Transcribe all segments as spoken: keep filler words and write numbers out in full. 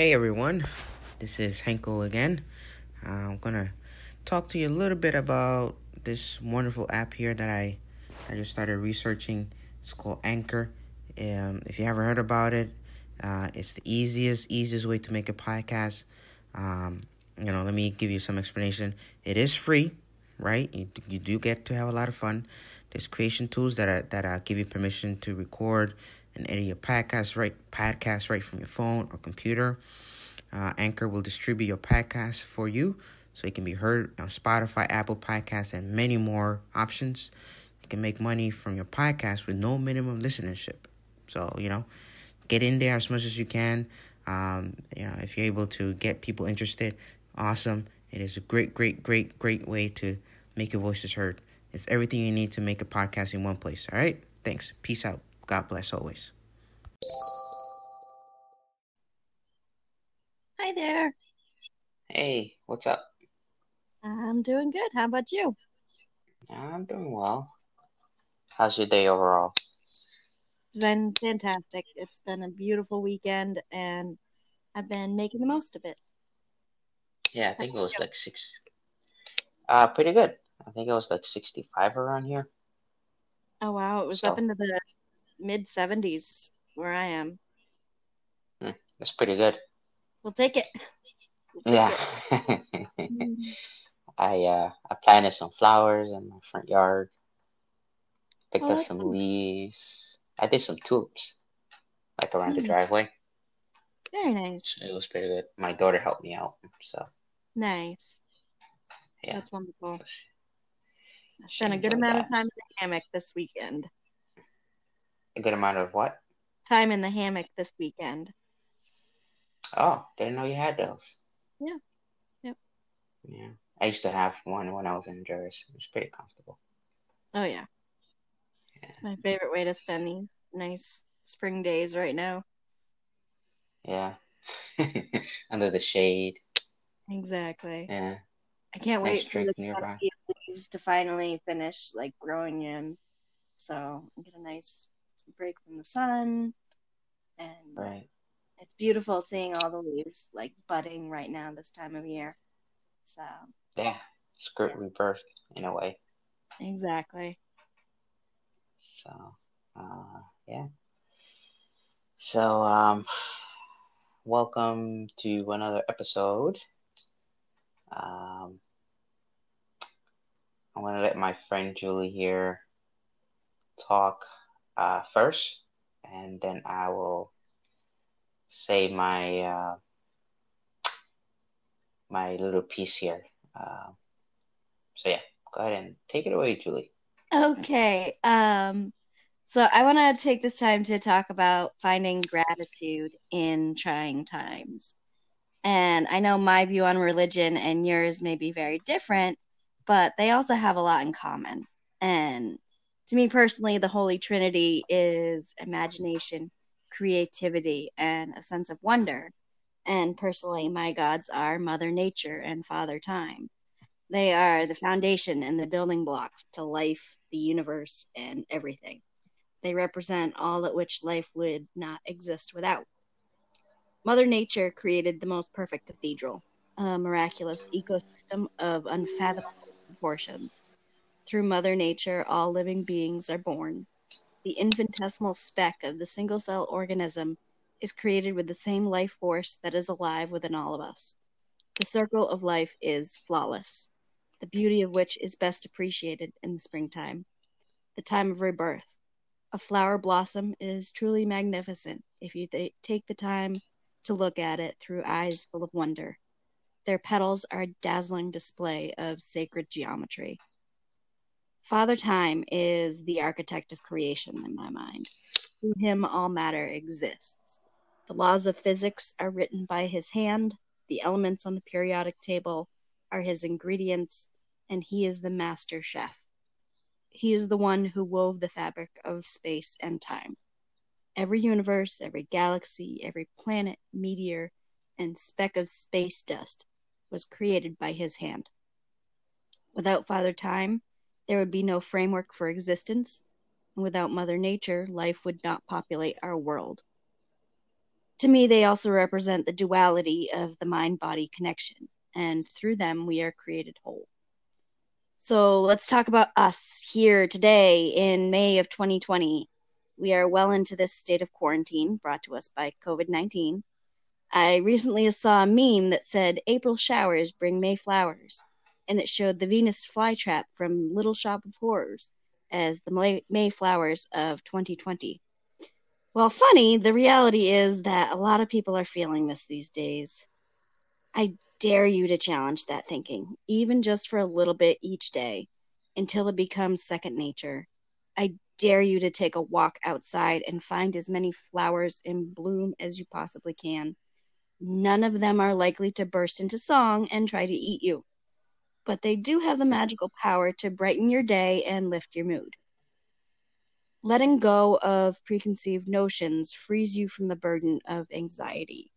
Hey everyone, this is Henkel again. Uh, I'm gonna talk to you a little bit about this wonderful app here that I, I just started researching. It's called Anchor. Um, if you haven't heard about it, uh, it's the easiest, easiest way to make a podcast. Um, you know, let me give you some explanation. It is free, right? You, you do get to have a lot of fun. There's creation tools that are, that are give you permission to record and edit your podcast right, podcast right from your phone or computer. Uh, Anchor will distribute your podcast for you, so it can be heard on Spotify, Apple Podcasts, and many more options. You can make money from your podcast with no minimum listenership. So, you know, get in there as much as you can. Um, you know, if you're able to get people interested, awesome. It is a great, great, great, great way to make your voices heard. It's everything you need to make a podcast in one place. All right? Thanks. Peace out. God bless always. Hi there. Hey, what's up? I'm doing good. How about you? I'm doing well. How's your day overall? It's been fantastic. It's been a beautiful weekend, and I've been making the most of it. Yeah, I think it was like six. Uh, pretty good. I think it was like sixty-five around here. Oh, wow. It was so, up into the mid-seventies where I am. Hmm, that's pretty good. We'll take it. We'll take yeah. It. I uh, I planted some flowers in my front yard. Picked oh, up some awesome. leaves. I did some tulips, like around nice. the driveway. Very nice. It was pretty good. My daughter helped me out, so. Nice. Yeah. That's wonderful. So she, That's been a good amount that. of time in the hammock this weekend. A good amount of what? Time in the hammock this weekend. Oh, didn't know you had those. Yeah. Yep. Yeah. I used to have one when I was in Jersey. It was pretty comfortable. Oh, yeah. yeah. It's my favorite way to spend these nice spring days right now. Yeah. Under the shade. Exactly. Yeah. I can't nice wait for the leaves to finally finish, like, growing in. So I get a nice break from the sun. And right. It's beautiful seeing all the leaves, like, budding right now this time of year. So yeah, it's great yeah. rebirth in a way. Exactly. So, uh, yeah. So, um, welcome to another episode. Um, I'm going to let my friend Julie here talk uh, first, and then I will say my uh, my little piece here. Uh, so yeah, go ahead and take it away, Julie. Okay. Um, so I want to take this time to talk about finding gratitude in trying times. And I know my view on religion and yours may be very different, but they also have a lot in common. And to me personally, the Holy Trinity is imagination, creativity, and a sense of wonder. And personally, my gods are Mother Nature and Father Time. They are the foundation and the building blocks to life, the universe, and everything. They represent all at which life would not exist without. Mother Nature created the most perfect cathedral, a miraculous ecosystem of unfathomable proportions. Through Mother Nature, all living beings are born. The infinitesimal speck of the single-cell organism is created with the same life force that is alive within all of us. The circle of life is flawless, the beauty of which is best appreciated in the springtime, the time of rebirth. A flower blossom is truly magnificent if you th- take the time to look at it through eyes full of wonder. Their petals are a dazzling display of sacred geometry. Father Time is the architect of creation in my mind. Through him, all matter exists. The laws of physics are written by his hand, the elements on the periodic table are his ingredients, and he is the master chef. He is the one who wove the fabric of space and time. Every universe, every galaxy, every planet, meteor, and speck of space dust was created by his hand. Without Father Time, there would be no framework for existence, and without Mother Nature, life would not populate our world. to me, they also represent the duality of the mind-body connection, and through them we are created whole. So let's talk about us here today in May of twenty twenty. We are well into this state of quarantine brought to us by covid nineteen. I recently saw a meme that said, "April showers bring May flowers," and it showed the Venus flytrap from Little Shop of Horrors as the May flowers of twenty twenty. Well, funny, the reality is that a lot of people are feeling this these days. I dare you to challenge that thinking, even just for a little bit each day, until it becomes second nature. I dare you to take a walk outside and find as many flowers in bloom as you possibly can. None of them are likely to burst into song and try to eat you, but they do have the magical power to brighten your day and lift your mood. Letting go of preconceived notions frees you from the burden of anxiety.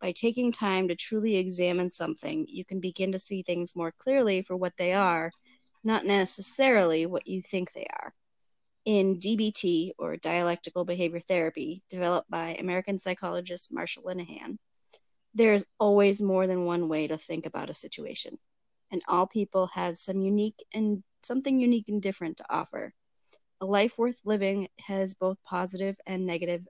By taking time to truly examine something, you can begin to see things more clearly for what they are, not necessarily what you think they are. In D B T, or Dialectical Behavior Therapy, developed by American psychologist Marshall Linehan, there is always more than one way to think about a situation, and all people have some unique and something unique and different to offer. A life worth living has both positive and negative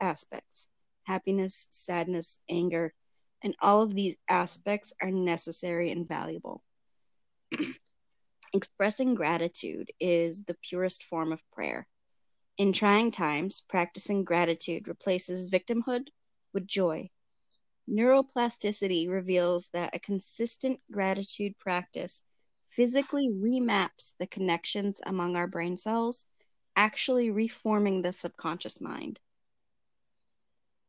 aspects. Happiness, sadness, anger, and all of these aspects are necessary and valuable. Expressing gratitude is the purest form of prayer. In trying times, practicing gratitude replaces victimhood with joy. Neuroplasticity reveals that a consistent gratitude practice physically remaps the connections among our brain cells, actually reforming the subconscious mind.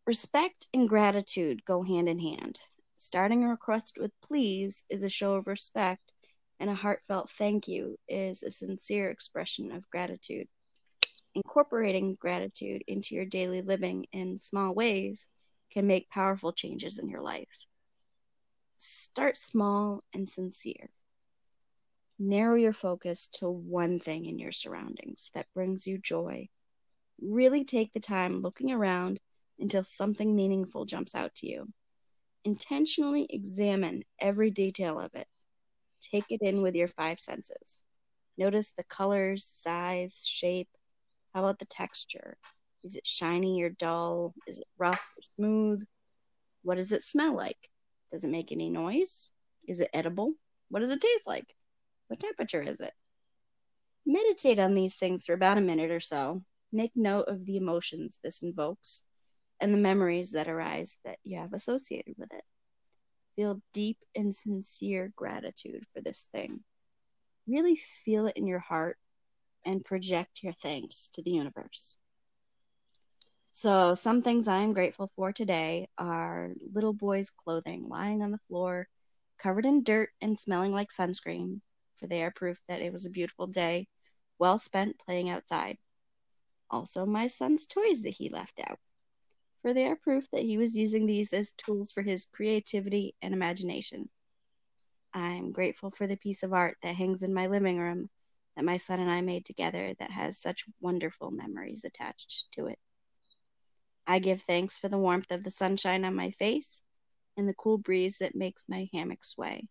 Respect and gratitude go hand in hand. Starting a request with please is a show of respect, and a heartfelt thank you is a sincere expression of gratitude. Incorporating gratitude into your daily living in small ways can make powerful changes in your life. Start small and sincere. Narrow your focus to one thing in your surroundings that brings you joy. Really take the time looking around until something meaningful jumps out to you. Intentionally examine every detail of it. Take it in with your five senses. Notice the colors, size, shape. How about the texture? Is it shiny or dull? Is it rough or smooth? What does it smell like? Does it make any noise? Is it edible? What does it taste like? What temperature is it? Meditate on these things for about a minute or so. Make note of the emotions this invokes and the memories that arise that you have associated with it. Feel deep and sincere gratitude for this thing. Really feel it in your heart and project your thanks to the universe. So some things I am grateful for today are little boy's clothing lying on the floor, covered in dirt and smelling like sunscreen, for they are proof that it was a beautiful day, well spent playing outside. Also my son's toys that he left out, for they are proof that he was using these as tools for his creativity and imagination. I'm grateful for the piece of art that hangs in my living room that my son and I made together that has such wonderful memories attached to it. I give thanks for the warmth of the sunshine on my face and the cool breeze that makes my hammock sway,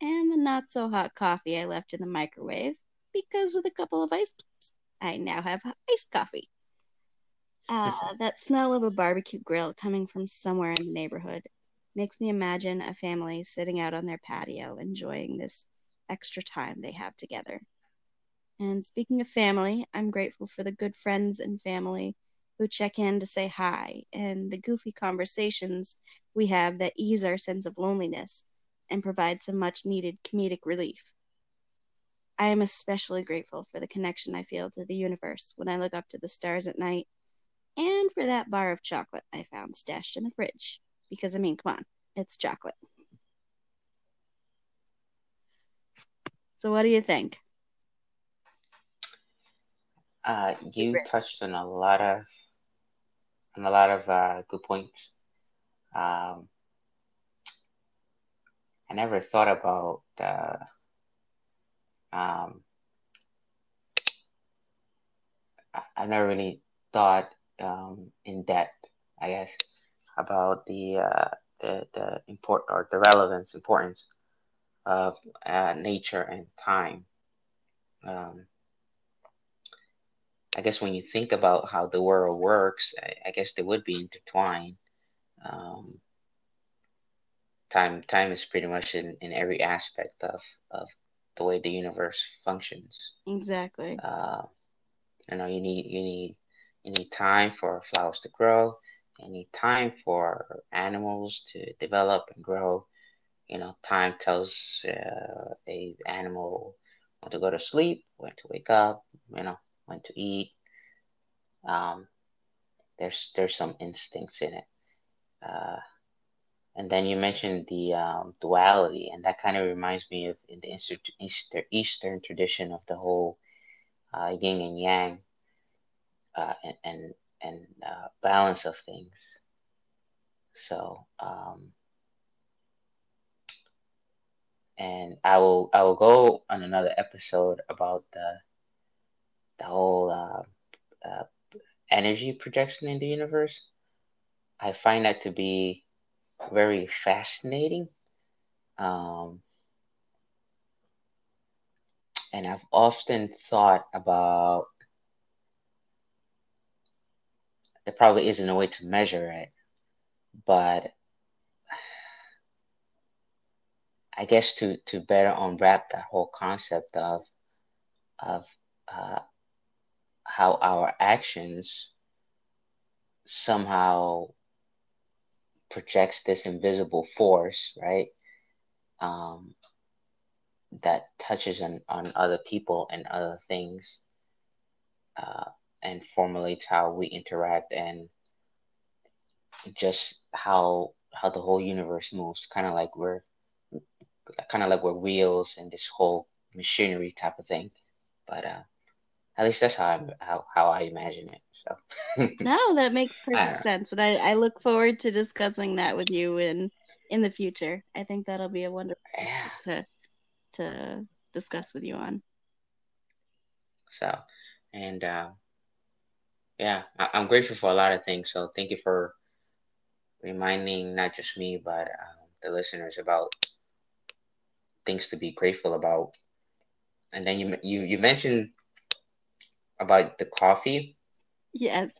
and the not-so-hot coffee I left in the microwave, because with a couple of ice cubes, I now have iced coffee. Uh, that smell of a barbecue grill coming from somewhere in the neighborhood makes me imagine a family sitting out on their patio enjoying this extra time they have together. And speaking of family, I'm grateful for the good friends and family who check in to say hi, and the goofy conversations we have that ease our sense of loneliness and provide some much-needed comedic relief. I am especially grateful for the connection I feel to the universe when I look up to the stars at night, and for that bar of chocolate I found stashed in the fridge. Because, I mean, come on, it's chocolate. So what do you think? Uh, you Chris. touched on a lot of on a lot of uh, good points. Um, I never thought about uh, um, I, I never really thought Um, in depth, I guess, about the uh, the, the import or the relevance, importance of uh, nature and time. Um, I guess when you think about how the world works, I, I guess they would be intertwined. Um, time time is pretty much in, in every aspect of, of the way the universe functions. Exactly. Uh, you know, you need you need you need time for flowers to grow. You need time for animals to develop and grow. You know, time tells uh, a animal when to go to sleep, when to wake up, you know, when to eat. Um, there's there's some instincts in it. Uh, and then you mentioned the um, duality, and that kind of reminds me of in the Easter, Easter, Eastern tradition of the whole uh, yin and yang uh, and and, and uh, balance of things. So, um, and I will I will go on another episode about the the whole uh, uh, energy projection in the universe. I find that to be very fascinating. Um, and I've often thought about, there probably isn't a way to measure it, but I guess to, to better unwrap that whole concept of, of uh, how our actions somehow projects this invisible force, right? Um, that touches on, on other people and other things, uh, and formulates how we interact and just how how the whole universe moves. Kind of like we're kind of like we're wheels in this whole machinery type of thing. But uh, at least that's how I how, how I imagine it. So no, that makes perfect sense, and I, I look forward to discussing that with you in in the future. I think that'll be a wonderful yeah. to to discuss with you on. So, and uh, yeah, I, I'm grateful for a lot of things. So thank you for reminding not just me but um, the listeners about things to be grateful about. And then you you you mentioned about the coffee. Yes.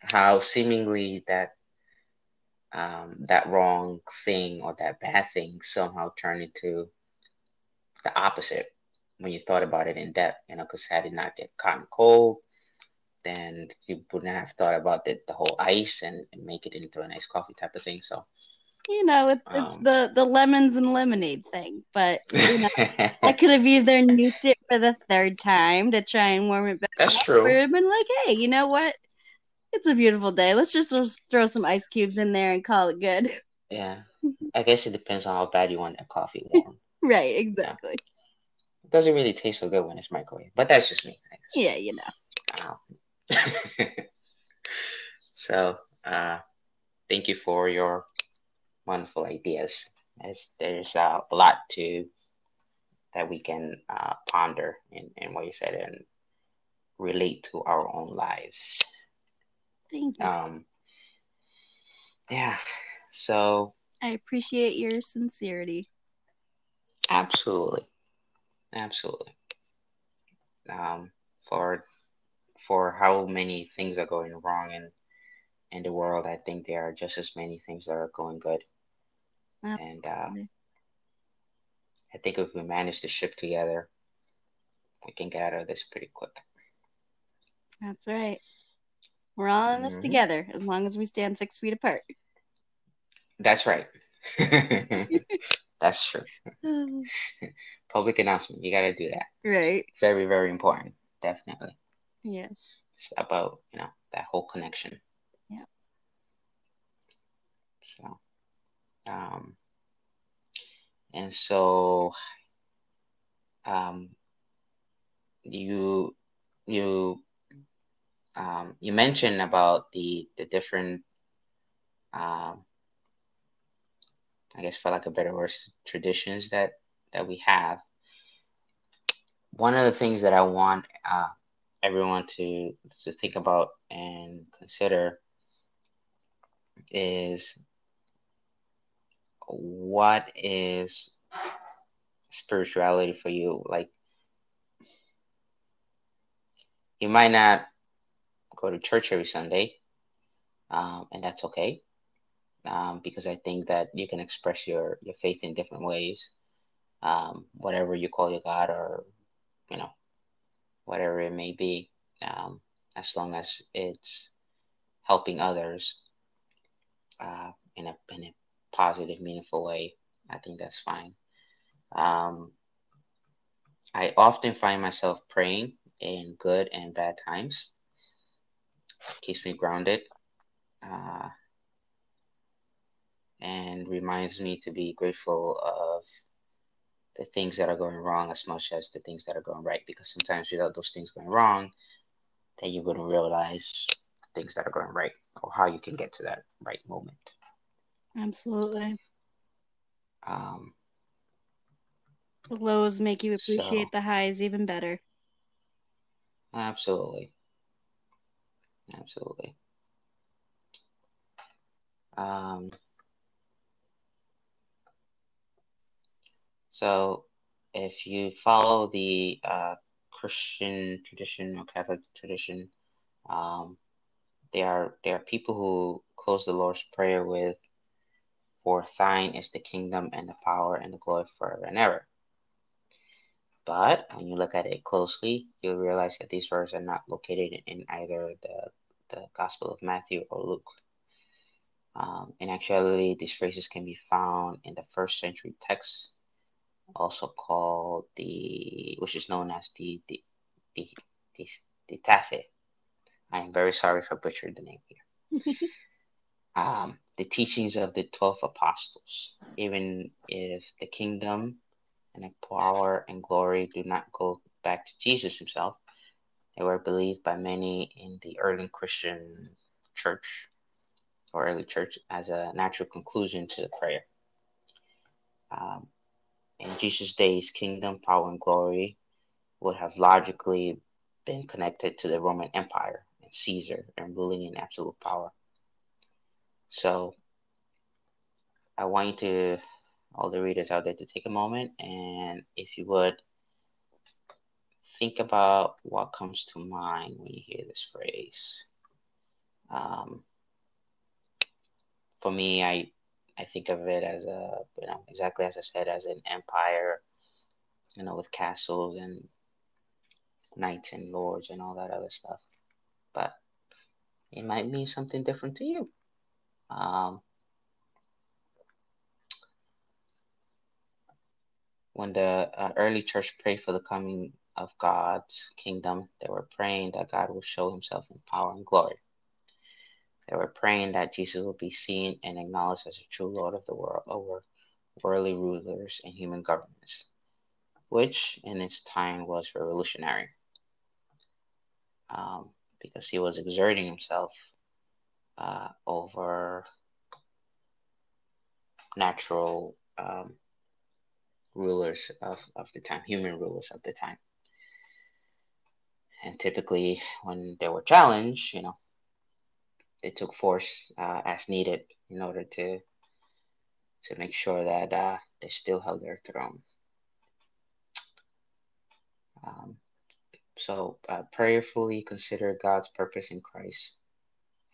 How seemingly that um, that wrong thing or that bad thing somehow turned into the opposite when you thought about it in depth, you know, because had it not get caught and cold, then you wouldn't have thought about it, the whole ice and, and make it into a nice coffee type of thing. So, you know, it's, um, it's the, the lemons and lemonade thing, but you know, I could have either nuked it for the third time to try and warm it back. That's true. It would have been like, hey, you know what? It's a beautiful day. Let's just throw some ice cubes in there and call it good. Yeah. I guess it depends on how bad you want that coffee. Right, exactly. Yeah. It doesn't really taste so good when it's microwave, but that's just me. Yeah, you know. Wow. So, uh, thank you for your wonderful ideas, as there's uh, a lot to that we can uh, ponder in, in what you said and relate to our own lives. Thank you. Um, yeah, so I appreciate your sincerity. Absolutely, absolutely. Um, for for how many things are going wrong in in the world, I think there are just as many things that are going good. Absolutely. And uh, I think if we manage to ship together, we can get out of this pretty quick. That's right. We're all in this mm-hmm. together, as long as we stand six feet apart. That's right. That's true. Public announcement. You got to do that. Right. Very, very important. Definitely. Yeah. It's about, you know, that whole connection. Yeah. So. Um, and so, um, you, you, um, you mentioned about the, the different, um, I guess for lack of better words, traditions that, that we have. One of the things that I want, uh, everyone to, to think about and consider is what is spirituality for you? Like, you might not go to church every Sunday, um, and that's okay, um, because I think that you can express your, your faith in different ways, um, whatever you call your God, or, you know, whatever it may be, um, as long as it's helping others uh, in a in a positive, meaningful way. I think that's fine. Um, I often find myself praying in good and bad times. Keeps me grounded, uh, and reminds me to be grateful of the things that are going wrong as much as the things that are going right, because sometimes without those things going wrong, then you wouldn't realize things that are going right or how you can get to that right moment. Absolutely. Um, the lows make you appreciate so, the highs even better. Absolutely. Absolutely. Um, so if you follow the uh, Christian tradition or Catholic tradition, um, there are there are people who close the Lord's Prayer with, "For thine is the kingdom and the power and the glory forever and ever." But when you look at it closely, you'll realize that these verses are not located in either the, the Gospel of Matthew or Luke. Um, in actuality, these phrases can be found in the first century text, also called the, which is known as the the the, the, the Tithe. I am very sorry for butchering the name here. um, the teachings of the twelve apostles, even if the kingdom and the power and glory do not go back to Jesus himself, they were believed by many in the early Christian church or early church as a natural conclusion to the prayer. Um, in Jesus' days, kingdom, power, and glory would have logically been connected to the Roman Empire and Caesar and ruling in absolute power. So I want you to, all the readers out there, to take a moment and, if you would, think about what comes to mind when you hear this phrase. Um, for me, I I think of it as a, you know, exactly as I said, as an empire, you know, with castles and knights and lords and all that other stuff. But it might mean something different to you. Um, When the uh, early church prayed for the coming of God's kingdom, they were praying that God will show himself in power and glory. They were praying that Jesus will be seen and acknowledged as a true Lord of the world over worldly rulers and human governments, which in its time was revolutionary, um, because he was exerting himself uh, over natural um rulers of, of the time, human rulers of the time. And typically when they were challenged, you know, they took force uh, as needed in order to to make sure that uh, they still held their throne. Um, so uh, prayerfully consider God's purpose in Christ.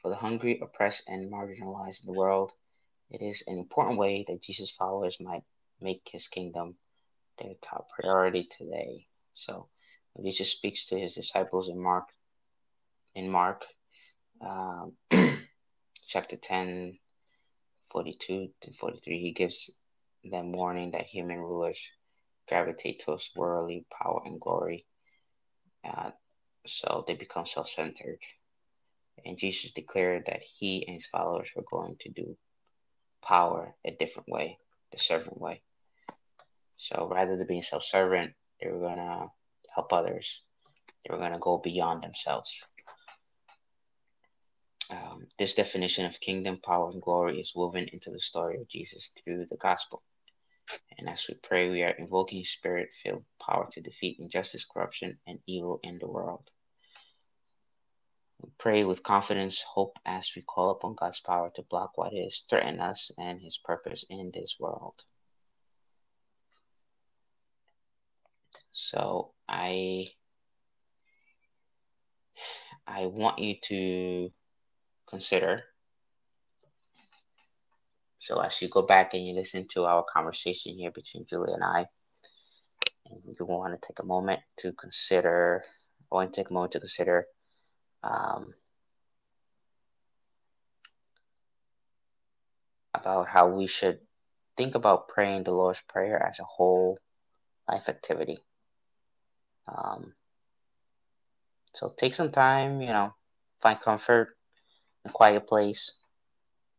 For the hungry, oppressed, and marginalized in the world, it is an important way that Jesus' followers might make his kingdom their top priority today. So Jesus speaks to his disciples in Mark, in Mark, um, chapter ten, forty-two to forty-three. He gives them warning that human rulers gravitate towards worldly power and glory, uh, so they become self-centered. And Jesus declared that he and his followers were going to do power a different way, the servant way. So rather than being self-servant, they were going to help others. They were going to go beyond themselves. Um, this definition of kingdom, power, and glory is woven into the story of Jesus through the gospel. And as we pray, we are invoking his spirit-filled power to defeat injustice, corruption, and evil in the world. We pray with confidence, hope, as we call upon God's power to block what is threatening us and his purpose in this world. So I I want you to consider, so as you go back and you listen to our conversation here between Julie and I, you want to take a moment to consider, I want to take a moment to consider um, about how we should think about praying the Lord's Prayer as a whole life activity. Um, so take some time, you know, find comfort in a quiet place.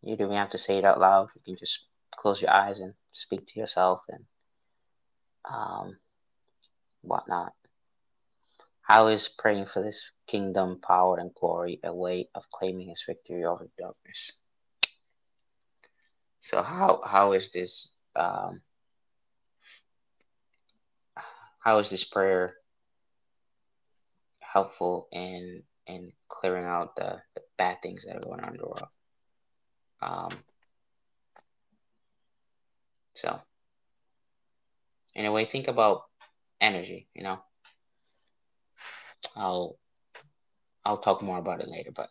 You don't even have to say it out loud. You can just close your eyes and speak to yourself and um, whatnot. How is praying for this kingdom, power, and glory a way of claiming his victory over darkness? So how how is this um, how is this prayer helpful in in clearing out the, the bad things that are going on in the world? Um, so in a way, think about energy, you know. I'll I'll talk more about it later, but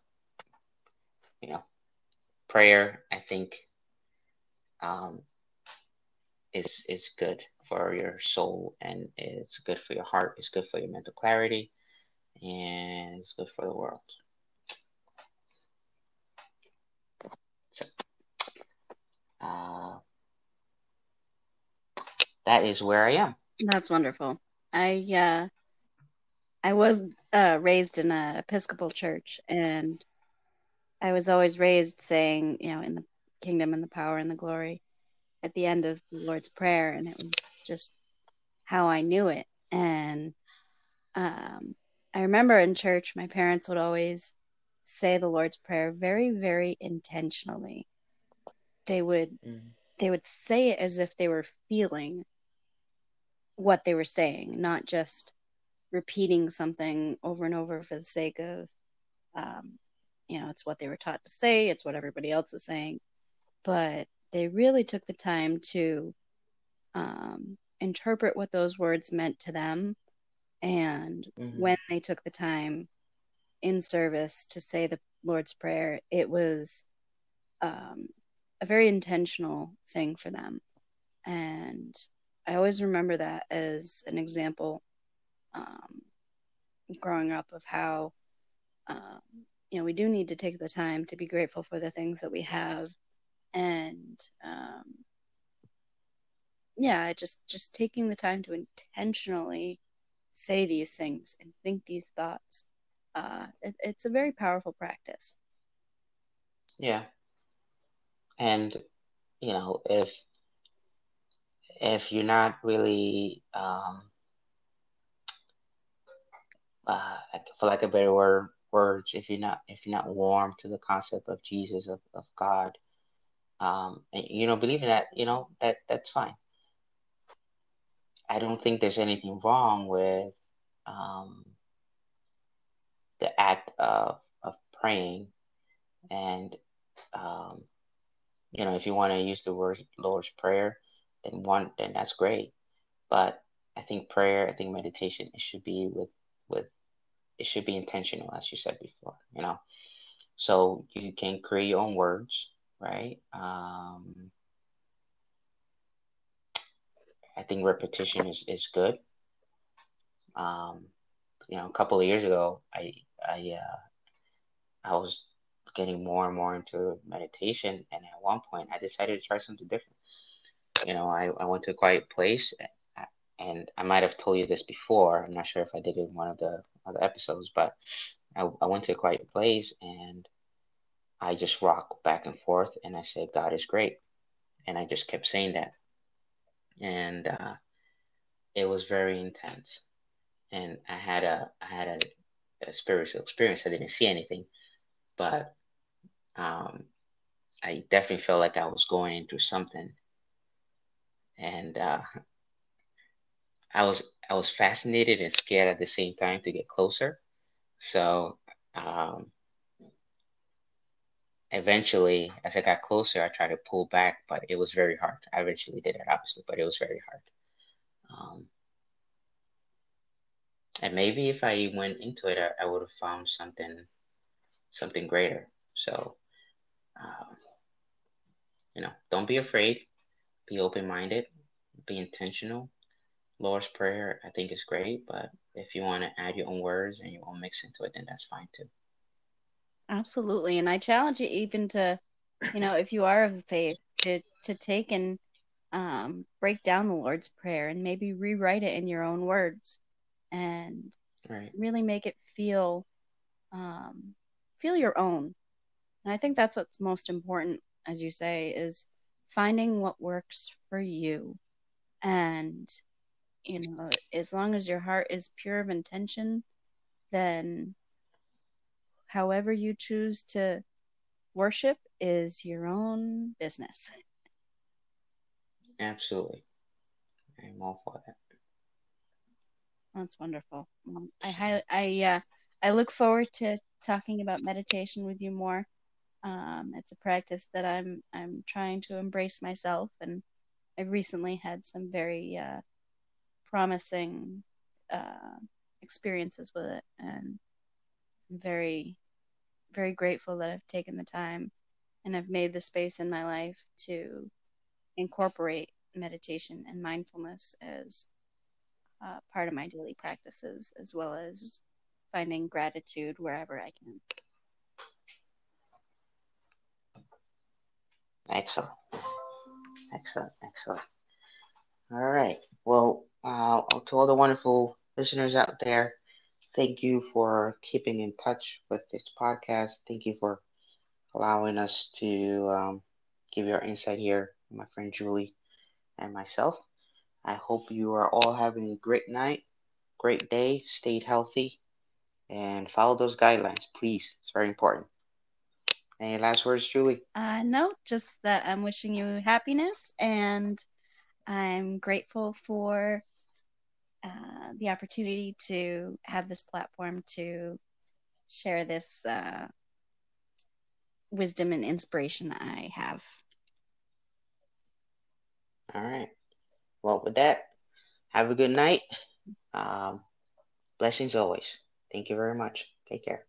you know, prayer, I think, um, is is good for your soul, and it's good for your heart. It's good for your mental clarity, and it's good for the world. So, uh, that is where I am. That's wonderful. I uh. I was uh, raised in an Episcopal church, and I was always raised saying, you know, in the kingdom and the power and the glory at the end of the Lord's Prayer, and it was just how I knew it. And um, I remember in church, my parents would always say the Lord's Prayer very, very intentionally. They would, mm-hmm. they would say it as if they were feeling what they were saying, not just repeating something over and over for the sake of, um, you know, it's what they were taught to say, it's what everybody else is saying, but they really took the time to um, interpret what those words meant to them, and mm-hmm. when they took the time in service to say the Lord's Prayer, it was um, a very intentional thing for them, and I always remember that as an example Um, growing up of how, um, you know, we do need to take the time to be grateful for the things that we have. And, um, yeah, just, just taking the time to intentionally say these things and think these thoughts. Uh, it, it's a very powerful practice. Yeah. And, you know, if, if you're not really, um, Uh, for lack of better word, words, if you're not if you're not warm to the concept of Jesus, of, of God, um, and, you know, believing that, you know, that that's fine. I don't think there's anything wrong with um, the act of of praying, and um, you know, if you want to use the word Lord's Prayer, then one, then that's great. But I think prayer, I think meditation, it should be with with it should be intentional, as you said before, you know, so you can create your own words, right? um I think repetition is, is good. Um you know, a couple of years ago, I I uh I was getting more and more into meditation, and at one point I decided to try something different. You know, I, I went to a quiet place. And I might have told you this before. I'm not sure if I did it in one of the other episodes, but I, I went to a quiet place and I just rocked back and forth, and I said, God is great. And I just kept saying that. And uh, it was very intense. And I had a I had a, a spiritual experience. I didn't see anything, but um, I definitely felt like I was going into something. And uh I was I was fascinated and scared at the same time to get closer. So um, eventually, as I got closer, I tried to pull back, but it was very hard. I eventually did it, obviously, but it was very hard. Um, and maybe if I went into it, I, I would have found something, something greater. So, um, you know, don't be afraid. Be open-minded. Be intentional. Lord's Prayer, I think, is great, but if you want to add your own words and your own mix into it, then that's fine too. Absolutely. And I challenge you even to, you know, if you are of the faith, to, to take and um, break down the Lord's Prayer and maybe rewrite it in your own words and right. really make it feel, um, feel your own. And I think that's what's most important, as you say, is finding what works for you. And, you know, as long as your heart is pure of intention, then however you choose to worship is your own business. Absolutely. I'm all for that. That's wonderful. Um, I I uh, I look forward to talking about meditation with you more. Um, it's a practice that I'm I'm trying to embrace myself, and I've recently had some very uh, promising uh, experiences with it, and I'm very, very grateful that I've taken the time and I've made the space in my life to incorporate meditation and mindfulness as uh, part of my daily practices, as well as finding gratitude wherever I can. Excellent. Excellent. Excellent. All right. Well, uh, to all the wonderful listeners out there, thank you for keeping in touch with this podcast. Thank you for allowing us to um, give you our insight here, my friend Julie and myself. I hope you are all having a great night, great day, stay healthy, and follow those guidelines, please. It's very important. Any last words, Julie? Uh, no, just that I'm wishing you happiness, and I'm grateful for uh, the opportunity to have this platform to share this uh, wisdom and inspiration I have. All right. Well, with that, have a good night. Um, blessings always. Thank you very much. Take care.